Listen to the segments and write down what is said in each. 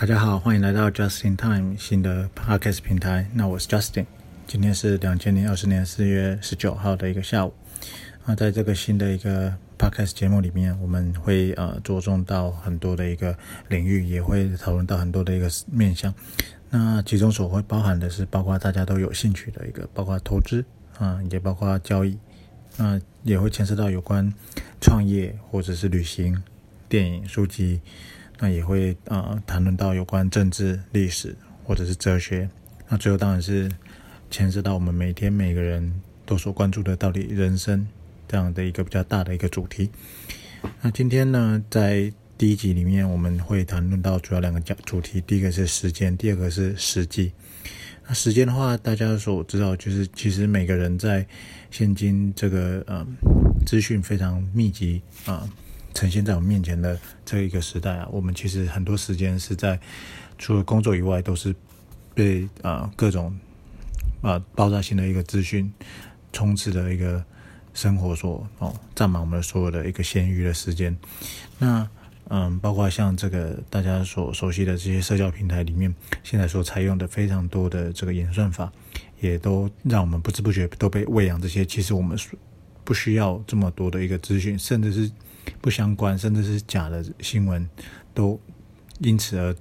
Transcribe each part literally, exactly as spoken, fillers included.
大家好，欢迎来到 Just in Time 新的 podcast 平台。那我是 Justin， 今天是二零二零年四月十九号的一个下午。那在这个新的一个 podcast 节目里面，我们会呃着重到很多的一个领域，也会讨论到很多的一个面向。那其中所会包含的是，包括大家都有兴趣的一个，包括投资啊、呃，也包括交易，那、呃、也会牵涉到有关创业或者是旅行、电影、书籍，那也会呃谈论到有关政治、历史或者是哲学。那最后当然是牵涉到我们每天每个人都所关注的到底人生。这样的一个比较大的一个主题。那今天呢，在第一集里面我们会谈论到主要两个主题，第一个是时间，第二个是时机。那时间的话，大家所知道就是，其实每个人在现今这个呃资讯非常密集啊、呃，呈现在我们面前的这一个时代啊，我们其实很多时间是在除了工作以外，都是被啊、呃、各种啊、呃、爆炸性的一个资讯充斥的一个。生活所哦占满我们所有的一个闲余的时间，那嗯，包括像这个大家所熟悉的这些社交平台里面，现在所采用的非常多的这个演算法，也都让我们不知不觉都被喂养这些其实我们不需要这么多的一个资讯，甚至是不相关，甚至是假的新闻，都因此而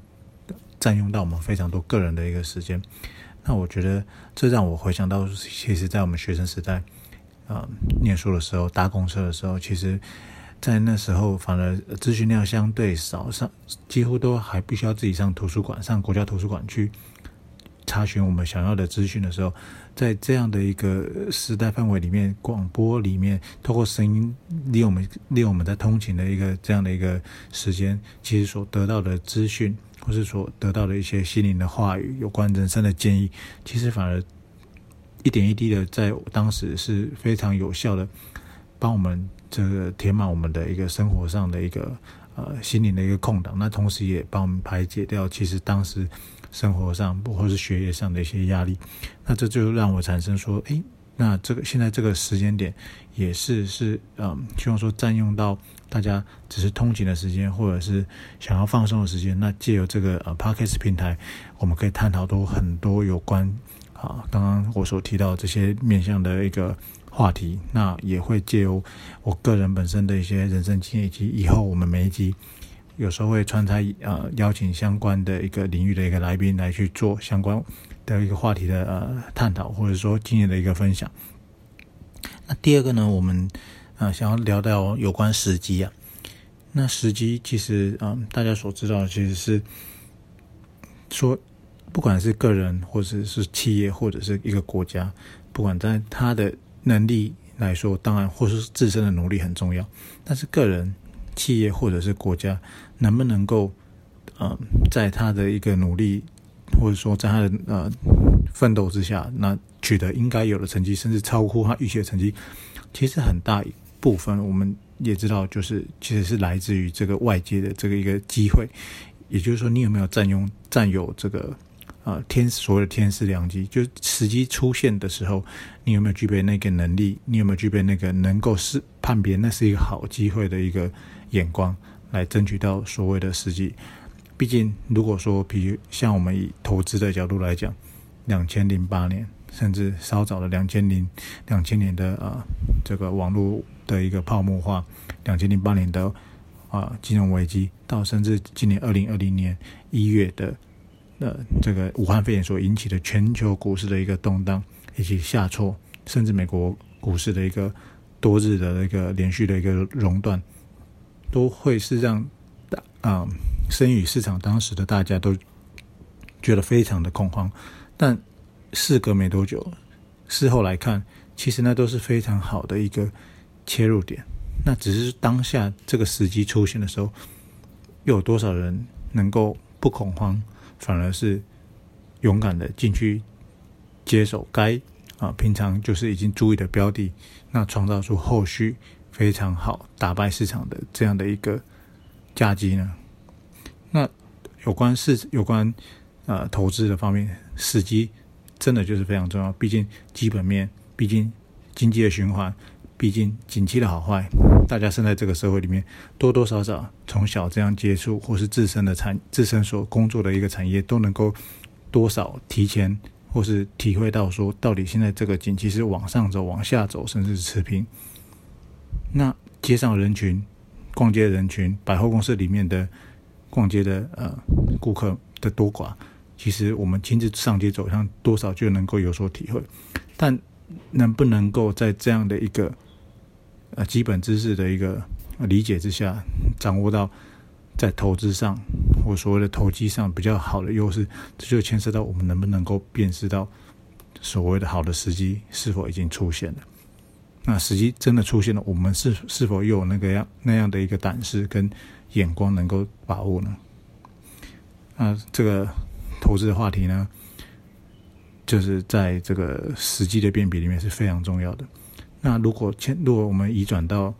占用到我们非常多个人的一个时间。那我觉得这让我回想到，其实在我们学生时代。呃、嗯，念书的时候，搭公车的时候，其实，在那时候反而资讯量相对少，上几乎都还必须要自己上图书馆，上国家图书馆去查询我们想要的资讯的时候，在这样的一个时代范围里面，广播里面，透过声音利用我们利用我们在通勤的一个这样的一个时间，其实所得到的资讯，或是所得到的一些心灵的话语，有关人生的建议，其实反而。一点一滴的，在当时是非常有效的，帮我们这个填满我们的一个生活上的一个呃心灵的一个空档，那同时也帮我们排解掉其实当时生活上或是学业上的一些压力。那这就让我产生说，哎，那这个现在这个时间点也是是嗯，希望说占用到大家只是通勤的时间，或者是想要放松的时间。那借由这个呃 Podcast 平台，我们可以探讨到很多有关。啊，刚刚我所提到这些面向的一个话题，那也会借由我个人本身的一些人生经验，以及以后我们每一集有时候会穿插呃邀请相关的一个领域的一个来宾来去做相关的一个话题的呃探讨，或者说经验的一个分享。那第二个呢，我们呃想要聊到有关时机啊，那时机其实啊、呃、大家所知道其实是说。不管是个人或者是企业或者是一个国家，不管在他的能力来说，当然或是自身的努力很重要，但是个人企业或者是国家能不能够、呃、在他的一个努力或者说在他的呃奋斗之下，那取得应该有的成绩，甚至超乎他预期的成绩，其实很大一部分我们也知道就是其实是来自于这个外界的这个一个机会，也就是说你有没有占用占有这个呃，天所谓的天时良机，就是时机出现的时候，你有没有具备那个能力？你有没有具备那个能够是判别那是一个好机会的一个眼光，来争取到所谓的时机？毕竟，如果说，比如像我们以投资的角度来讲，两千零八年，甚至稍早的两千零两千年的呃这个网络的一个泡沫化，两千零八年的啊、呃、金融危机，到甚至今年二零二零年一月的。呃，这个武汉肺炎所引起的全球股市的一个动荡以及下挫，甚至美国股市的一个多日的一个连续的一个熔断，都会是让啊、呃、身与市场当时的大家都觉得非常的恐慌。但事隔没多久，事后来看，其实那都是非常好的一个切入点。那只是当下这个时机出现的时候，又有多少人能够不恐慌？反而是勇敢的进去接手该啊平常就是已经注意的标的，那创造出后续非常好打败市场的这样的一个价机呢？那有关市有关呃投资的方面，时机真的就是非常重要。毕竟基本面，毕竟经济的循环，毕竟景气的好坏，大家生在这个社会里面，多多少少从小这样接触，或是自身的产自身所工作的一个产业，都能够多少提前或是体会到说，到底现在这个景气是往上走、往下走，甚至是持平。那街上人群、逛街人群、百货公司里面的逛街的呃顾客的多寡，其实我们亲自上街走向，多少就能够有所体会。但能不能够在这样的一个呃基本知识的一个理解之下，掌握到在投资上或所谓的投机上比较好的优势，这就牵涉到我们能不能够辨识到所谓的好的时机是否已经出现了。那时机真的出现了，我们 是, 是否又有那个样那样的一个胆识跟眼光能够把握呢？那这个投资的话题呢，就是在这个时机的辨别里面是非常重要的。那如果如果我们移转到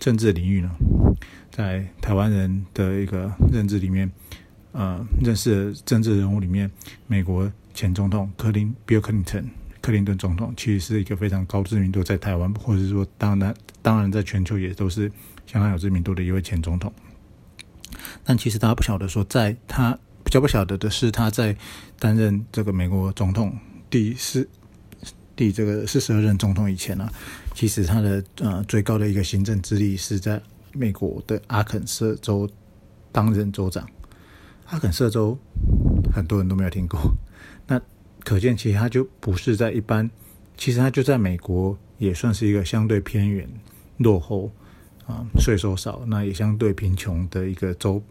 政治领域呢，在台湾人的一个认知里面，呃，认识的政治人物里面，美国前总统克林 Bill Clinton 克林顿总统其实是一个非常高知名度，在台湾或者说当然当然在全球也都是相当有知名度的一位前总统。但其实大家不晓得说，在他比较不晓得的是，他在担任这个美国总统第四第这个四十二任总统以前呢、啊，其实他的呃最高的一个行政资历是在美国的阿肯色州担任州长。阿肯色州很多人都没有听过，那可见其实他就不是在一般，其实他就在美国也算是一个相对偏远、落后啊、呃、税收少，那也相对贫穷的一个州。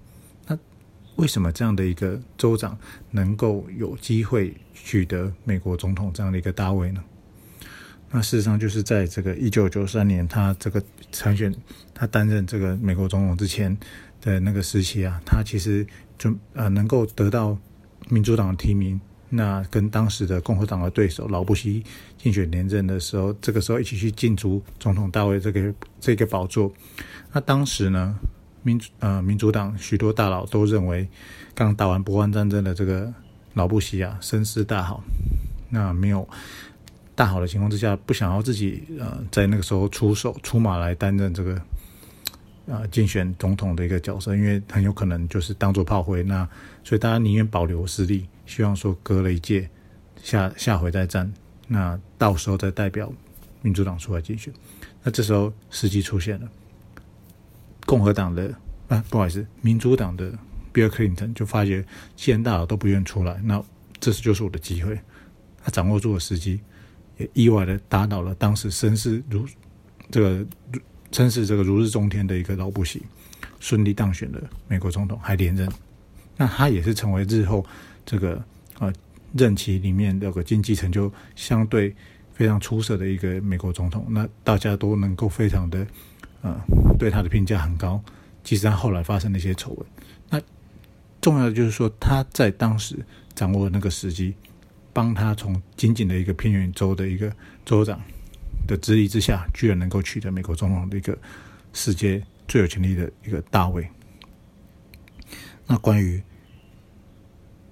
为什么这样的一个州长能够有机会取得美国总统这样的一个大位呢？那事实上就是在这个一九九三年他这个参选，他担任这个美国总统之前的那个时期啊，他其实就、呃、能够得到民主党的提名，那跟当时的共和党的对手老布希竞选连任的时候，这个时候一起去竞逐总统大位这个这个宝座。那当时呢，民主呃民主党许多大佬都认为，刚打完波湾战争的这个老布希啊，声势大好，那没有大好的情况之下，不想要自己呃在那个时候出手出马来担任这个呃竞选总统的一个角色，因为很有可能就是当作炮灰，那所以大家宁愿保留实力，希望说隔了一届下下回再战，那到时候再代表民主党出来竞选。那这时候时机出现了。共和党的啊，不好意思，民主党的 Bill Clinton 就发觉，既然大佬都不愿出来，那这就是我的机会。他掌握住了时机，也意外的打倒了当时声势如这个声势这个如日中天的一个老布希，顺利当选了美国总统，还连任。那他也是成为日后这个呃任期里面这个经济成就相对非常出色的一个美国总统。那大家都能够非常的。呃、对他的评价很高，即使他后来发生了一些丑闻，那重要的就是说他在当时掌握那个时机，帮他从仅仅的一个偏远州的一个州长的资历之下，居然能够取得美国总统的一个世界最有权力的一个大位。那关于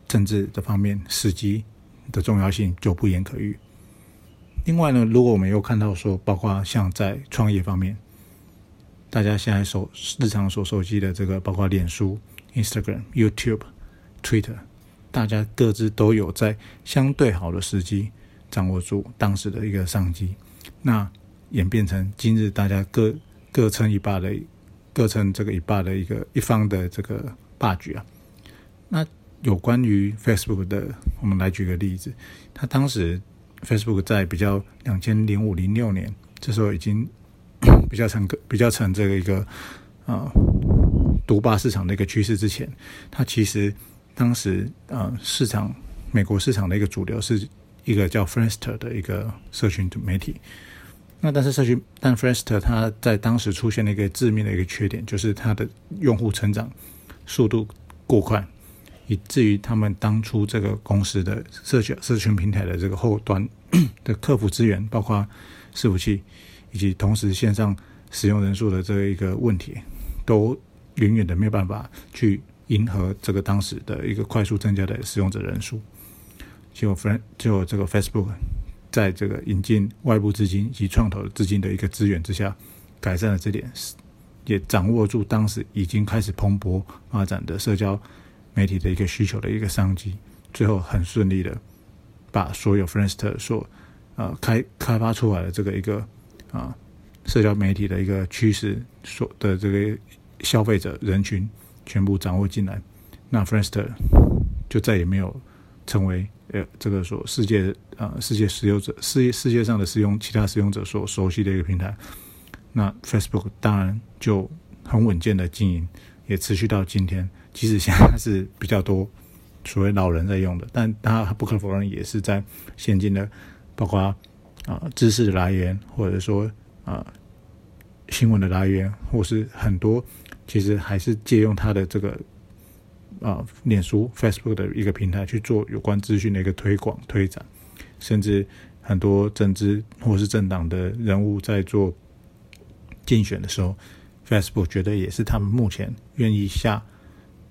政治的方面，时机的重要性就不言可喻。另外呢，如果我们又看到说，包括像在创业方面，大家现在手日常所熟悉的这个，包括脸书、Instagram、YouTube、Twitter， 大家各自都有在相对好的时机掌握住当时的一个商机，那演变成今日大家各各撑一霸的，各撑这个一霸的一个一方的这个霸局啊。那有关于 Facebook 的，我们来举个例子，他当时 Facebook 在比较二零零五零六年，这时候已经。比较成比较成这个一个呃独霸市场的一个趋势之前，它其实当时呃市场美国市场的一个主流是一个叫 Friendster 的一个社群媒体。那但是社群但 Friendster 它在当时出现了一个致命的一个缺点，就是它的用户成长速度过快，以至于他们当初这个公司的社群社群平台的这个后端的客服资源，包括伺服器。以及同时线上使用人数的这一个问题，都远远的没有办法去迎合这个当时的一个快速增加的使用者人数。结果，结果这个 Facebook 在这个引进外部资金以及创投资金的一个资源之下，改善了这点，也掌握住当时已经开始蓬勃发展的社交媒体的一个需求的一个商机，最后很顺利的把所有 Friendster 所、呃、开, 开发出来的这个一个、呃、社交媒体的一个趋势所的这个消费者人群全部掌握进来，那 Friendster 就再也没有成为、呃、这个所世界、呃、世界使用者世界世界上的使用其他使用者所熟悉的一个平台。那 Facebook 当然就很稳健的经营，也持续到今天，即使现在是比较多所谓老人在用的，但它不可否认也是在现今的包括、呃、知识的来源，或者说、呃、新闻的来源，或是很多其实还是借用它的这个呃脸书 Facebook 的一个平台去做有关资讯的一个推广推展，甚至很多政治或是政党的人物在做竞选的时候， Facebook 觉得也是他们目前愿意下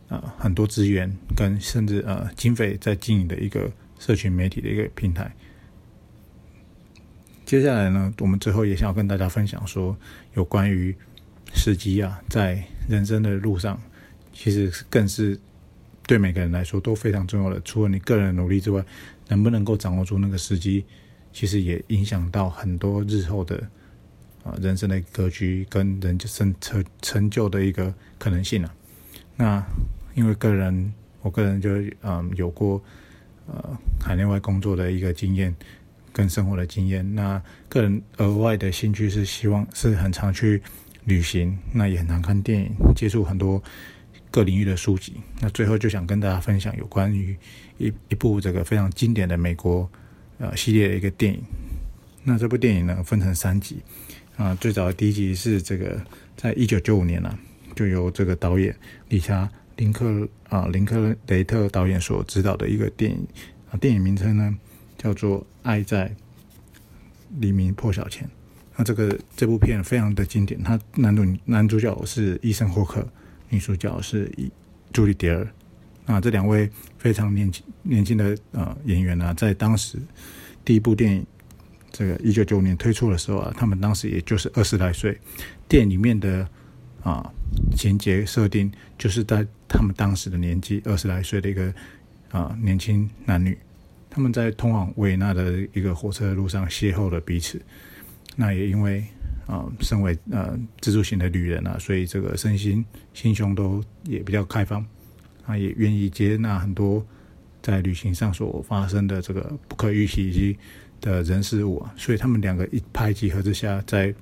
呃很多资源跟甚至呃经费在经营的一个社群媒体的一个平台。接下来呢，我们最后也想要跟大家分享说，有关于时机啊，在人生的路上其实更是对每个人来说都非常重要的，除了你个人的努力之外，能不能够掌握住那个时机，其实也影响到很多日后的、呃、人生的格局跟人生成就的一个可能性啊。那因为个人我个人就、呃、有过、呃、海内外工作的一个经验跟生活的经验，那个人额外的兴趣是希望是很常去旅行，那也很常看电影，接触很多各领域的书籍。那最后就想跟大家分享有关于 一, 一部这个非常经典的美国呃系列的一个电影。那这部电影呢分成三集啊、呃，最早的第一集是这个在一九九五年啊，就由这个导演理查林克啊、呃、林克雷特导演所指导的一个电影啊、呃，电影名称呢叫做《爱在黎明破晓前》。那这个这部片非常的经典，他男主男主角是伊森霍克。女主角是朱莉·蝶尔，那这两位非常年轻年轻的呃演员啊，在当时第一部电影这个一九九五年推出的时候啊，他们当时也就是二十来岁。电影里面的啊情节设定就是在他们当时的年纪，二十来岁的一个啊年轻男女，他们在通往维也纳的一个火车的路上邂逅了彼此。那也因为啊、呃，身为呃自助型的旅人啊，所以这个身心心胸都也比较开放，啊，也愿意接纳很多在旅行上所发生的这个不可预期以及的人事物啊，所以他们两个一拍即合之下，在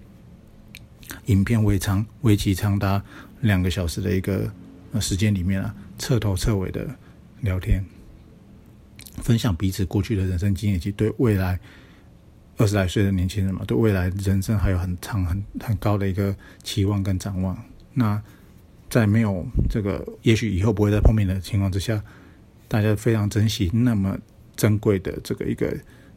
影片为长为期长达两个小时的一个、呃、时间里面啊，彻头彻尾的聊天，分享彼此过去的人生经验以及对未来。二十来岁的年轻人嘛，对未来人生还有很长很很高的一个期望跟展望。那在没有这个也许以后不会再碰面的情况之下，大家非常珍惜那么珍贵的这个一个、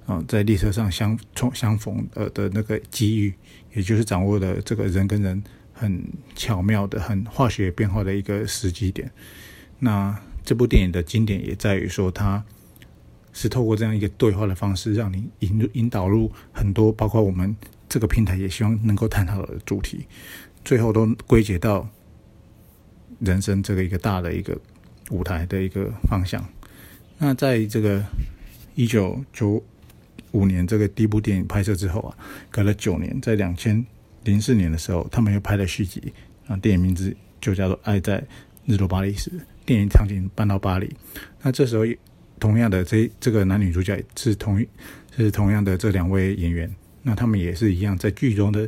呃、在列车上相相逢呃的那个机遇，也就是掌握的这个人跟人很巧妙的、很化学变化的一个时机点。那这部电影的经典也在于说它。是透过这样一个对话的方式，让你引引导入很多，包括我们这个平台也希望能够探讨的主题，最后都归结到人生这个一个大的一个舞台的一个方向。那在这个一九九五年这个第一部电影拍摄之后啊，隔了九年，在两千零四年的时候，他们又拍了续集啊，电影名字就叫做《爱在日落巴黎时》，电影场景搬到巴黎。那这时候。同样的 这, 这个男女主角是 同, 是同样的这两位演员，那他们也是一样在剧中的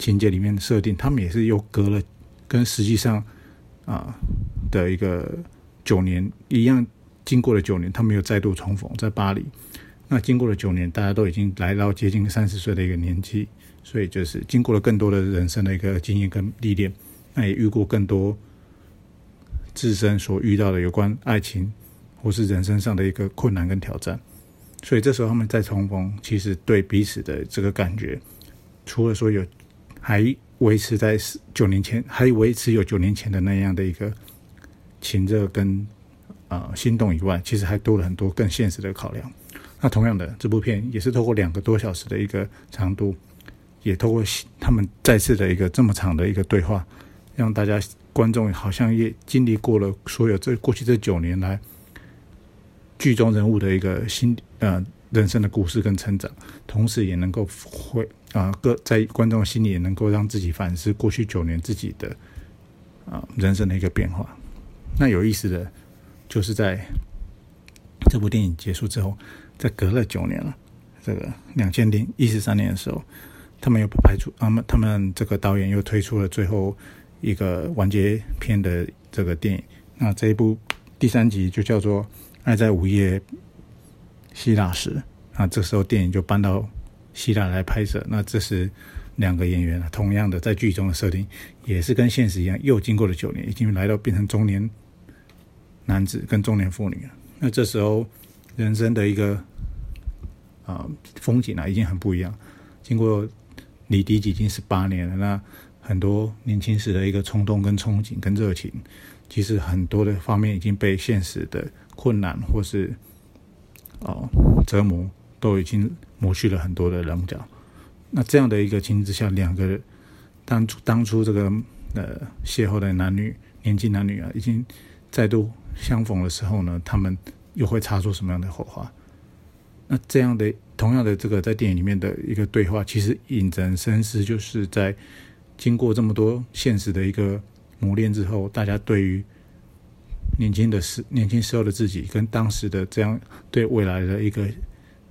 情节里面设定，他们也是又隔了跟实际上、呃、的一个九年一样，经过了九年他们又再度重逢在巴黎。那经过了九年，大家都已经来到接近三十岁的一个年纪，所以就是经过了更多的人生的一个经验跟历练，那也遇过更多自身所遇到的有关爱情或是人生上的一个困难跟挑战，所以这时候他们再重逢，其实对彼此的这个感觉，除了说有还维持在九年前，还维持有九年前的那样的一个情热跟呃心动以外，其实还多了很多更现实的考量。那同样的，这部片也是透过两个多小时的一个长度，也透过他们再次的一个这么长的一个对话，让大家观众好像也经历过了所有这过去这九年来剧中人物的一个新呃人生的故事跟成长，同时也能够会啊、呃、在观众心里也能够让自己反思过去九年自己的啊、呃、人生的一个变化。那有意思的就是在这部电影结束之后，在隔了九年了，这个二零一三年的时候，他们又排出他们他们这个导演又推出了最后一个完结篇的这个电影。那这一部第三集就叫做《爱在午夜希腊时》。那这时候电影就搬到希腊来拍摄。那这时两个演员同样的在剧中的设定也是跟现实一样，又经过了九年，已经来到变成中年男子跟中年妇女了。那这时候人生的一个啊、呃、风景啊已经很不一样。经过离敌已经是八年了，那很多年轻时的一个冲动跟憧憬跟热情，其实很多的方面已经被现实的困难或是、哦、折磨都已经磨去了很多的棱角。那这样的一个情形之下，两个当初当初这个呃邂逅的男女年轻男女啊，已经再度相逢的时候呢，他们又会擦出什么样的火花？那这样的同样的这个在电影里面的一个对话，其实引人深思，就是在经过这么多现实的一个磨练之后，大家对于年轻的时年轻时候的自己跟当时的这样对未来的一个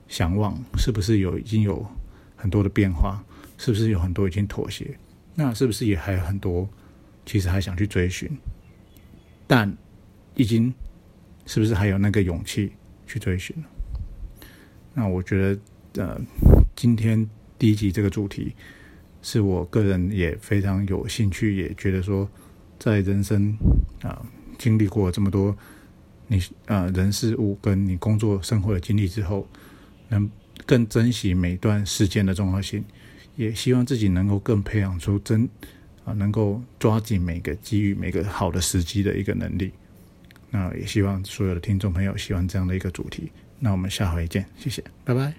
向往，是不是有已经有很多的变化？是不是有很多已经妥协？那是不是也还有很多其实还想去追寻，但已经是不是还有那个勇气去追寻？那我觉得，呃，今天第一集这个主题，是我个人也非常有兴趣，也觉得说在人生啊、呃、经历过这么多你呃人事物跟你工作生活的经历之后，能更珍惜每段时间的重要性，也希望自己能够更培养出真啊、呃、能够抓紧每个机遇每个好的时机的一个能力。那也希望所有的听众朋友喜欢这样的一个主题。那我们下回见，谢谢，拜拜。